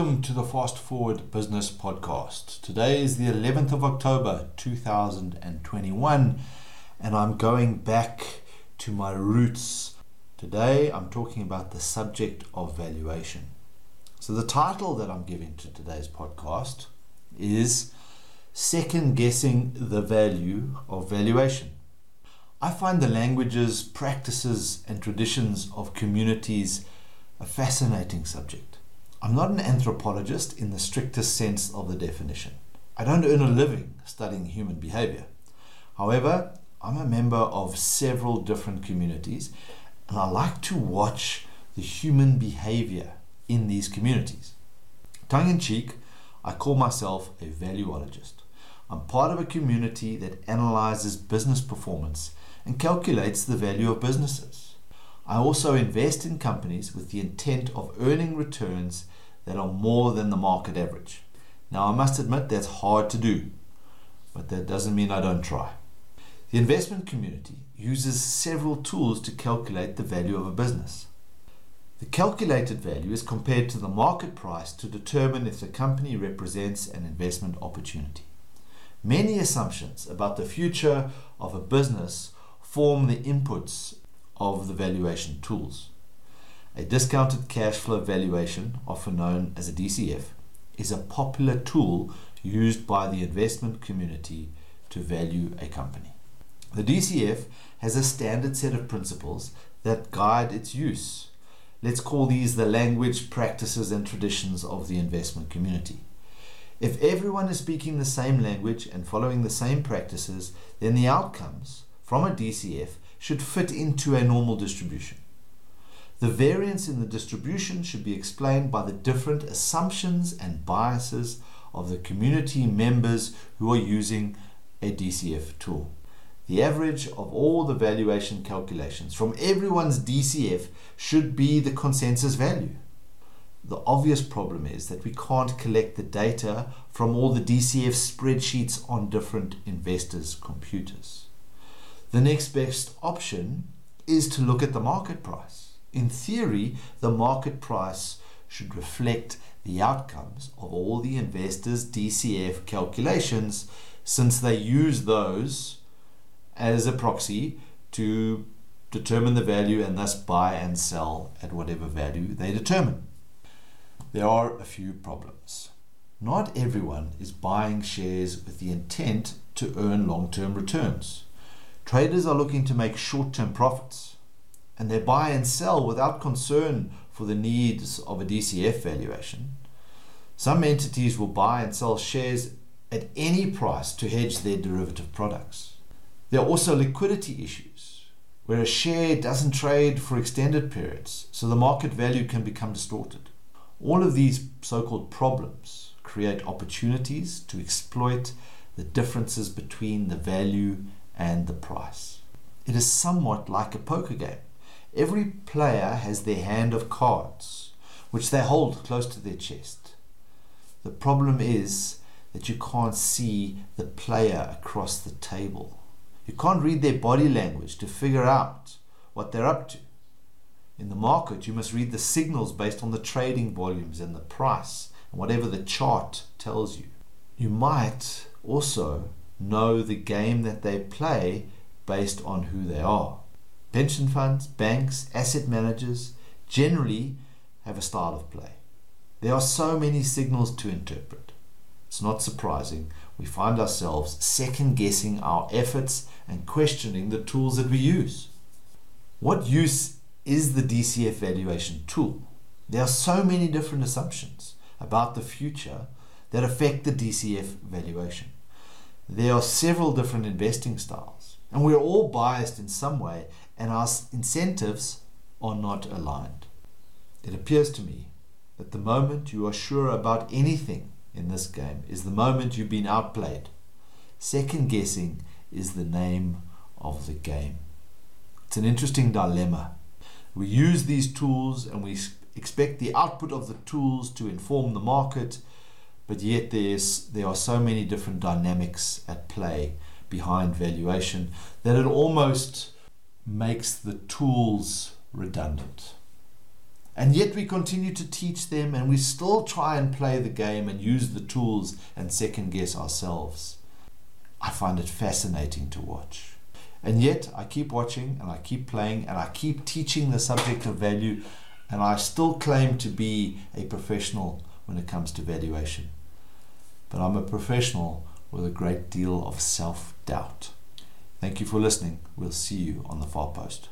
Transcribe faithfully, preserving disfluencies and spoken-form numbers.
Welcome to the Fast Forward Business Podcast. Today is the eleventh of October two thousand twenty-one, and I'm going back to my roots. Today I'm talking about the subject of valuation. So the title that I'm giving to today's podcast is Second Guessing the Value of Valuation. I find the languages, practices, and traditions of communities a fascinating subject. I'm not an anthropologist in the strictest sense of the definition. I don't earn a living studying human behavior. However, I'm a member of several different communities, and I like to watch the human behavior in these communities. Tongue in cheek, I call myself a valuologist. I'm part of a community that analyzes business performance and calculates the value of businesses. I also invest in companies with the intent of earning returns that are more than the market average. Now, I must admit that's hard to do, but that doesn't mean I don't try. The investment community uses several tools to calculate the value of a business. The calculated value is compared to the market price to determine if the company represents an investment opportunity. Many assumptions about the future of a business form the inputs of the valuation tools. A discounted cash flow valuation, often known as a D C F, is a popular tool used by the investment community to value a company. The D C F has a standard set of principles that guide its use. Let's call these the language, practices, and traditions of the investment community. If everyone is speaking the same language and following the same practices, then the outcomes from a D C F should fit into a normal distribution. The variance in the distribution should be explained by the different assumptions and biases of the community members who are using a D C F tool. The average of all the valuation calculations from everyone's D C F should be the consensus value. The obvious problem is that we can't collect the data from all the D C F spreadsheets on different investors' computers. The next best option is to look at the market price. In theory, the market price should reflect the outcomes of all the investors' D C F calculations, since they use those as a proxy to determine the value and thus buy and sell at whatever value they determine. There are a few problems. Not everyone is buying shares with the intent to earn long-term returns. Traders are looking to make short-term profits, and they buy and sell without concern for the needs of a D C F valuation. Some entities will buy and sell shares at any price to hedge their derivative products. There are also liquidity issues, where a share doesn't trade for extended periods, so the market value can become distorted. All of these so-called problems create opportunities to exploit the differences between the value and the price. It is somewhat like a poker game. Every player has their hand of cards, which they hold close to their chest. The problem is that you can't see the player across the table. You can't read their body language to figure out what they're up to. In the market, you must read the signals based on the trading volumes and the price, and whatever the chart tells you. You might also know the game that they play based on who they are. Pension funds, banks, asset managers generally have a style of play. There are so many signals to interpret. It's not surprising we find ourselves second-guessing our efforts and questioning the tools that we use. What use is the D C F valuation tool? There are so many different assumptions about the future that affect the D C F valuation. There are several different investing styles, and we're all biased in some way, and our incentives are not aligned. It appears to me that the moment you are sure about anything in this game is the moment you've been outplayed. Second guessing is the name of the game. It's an interesting dilemma. We use these tools and we expect the output of the tools to inform the market, but yet there's, there are so many different dynamics at play behind valuation that it almost makes the tools redundant. And yet we continue to teach them, and we still try and play the game and use the tools and second guess ourselves. I find it fascinating to watch. And yet I keep watching and I keep playing and I keep teaching the subject of value, and I still claim to be a professional when it comes to valuation. But I'm a professional with a great deal of self-doubt. Thank you for listening. We'll see you on the Far Post.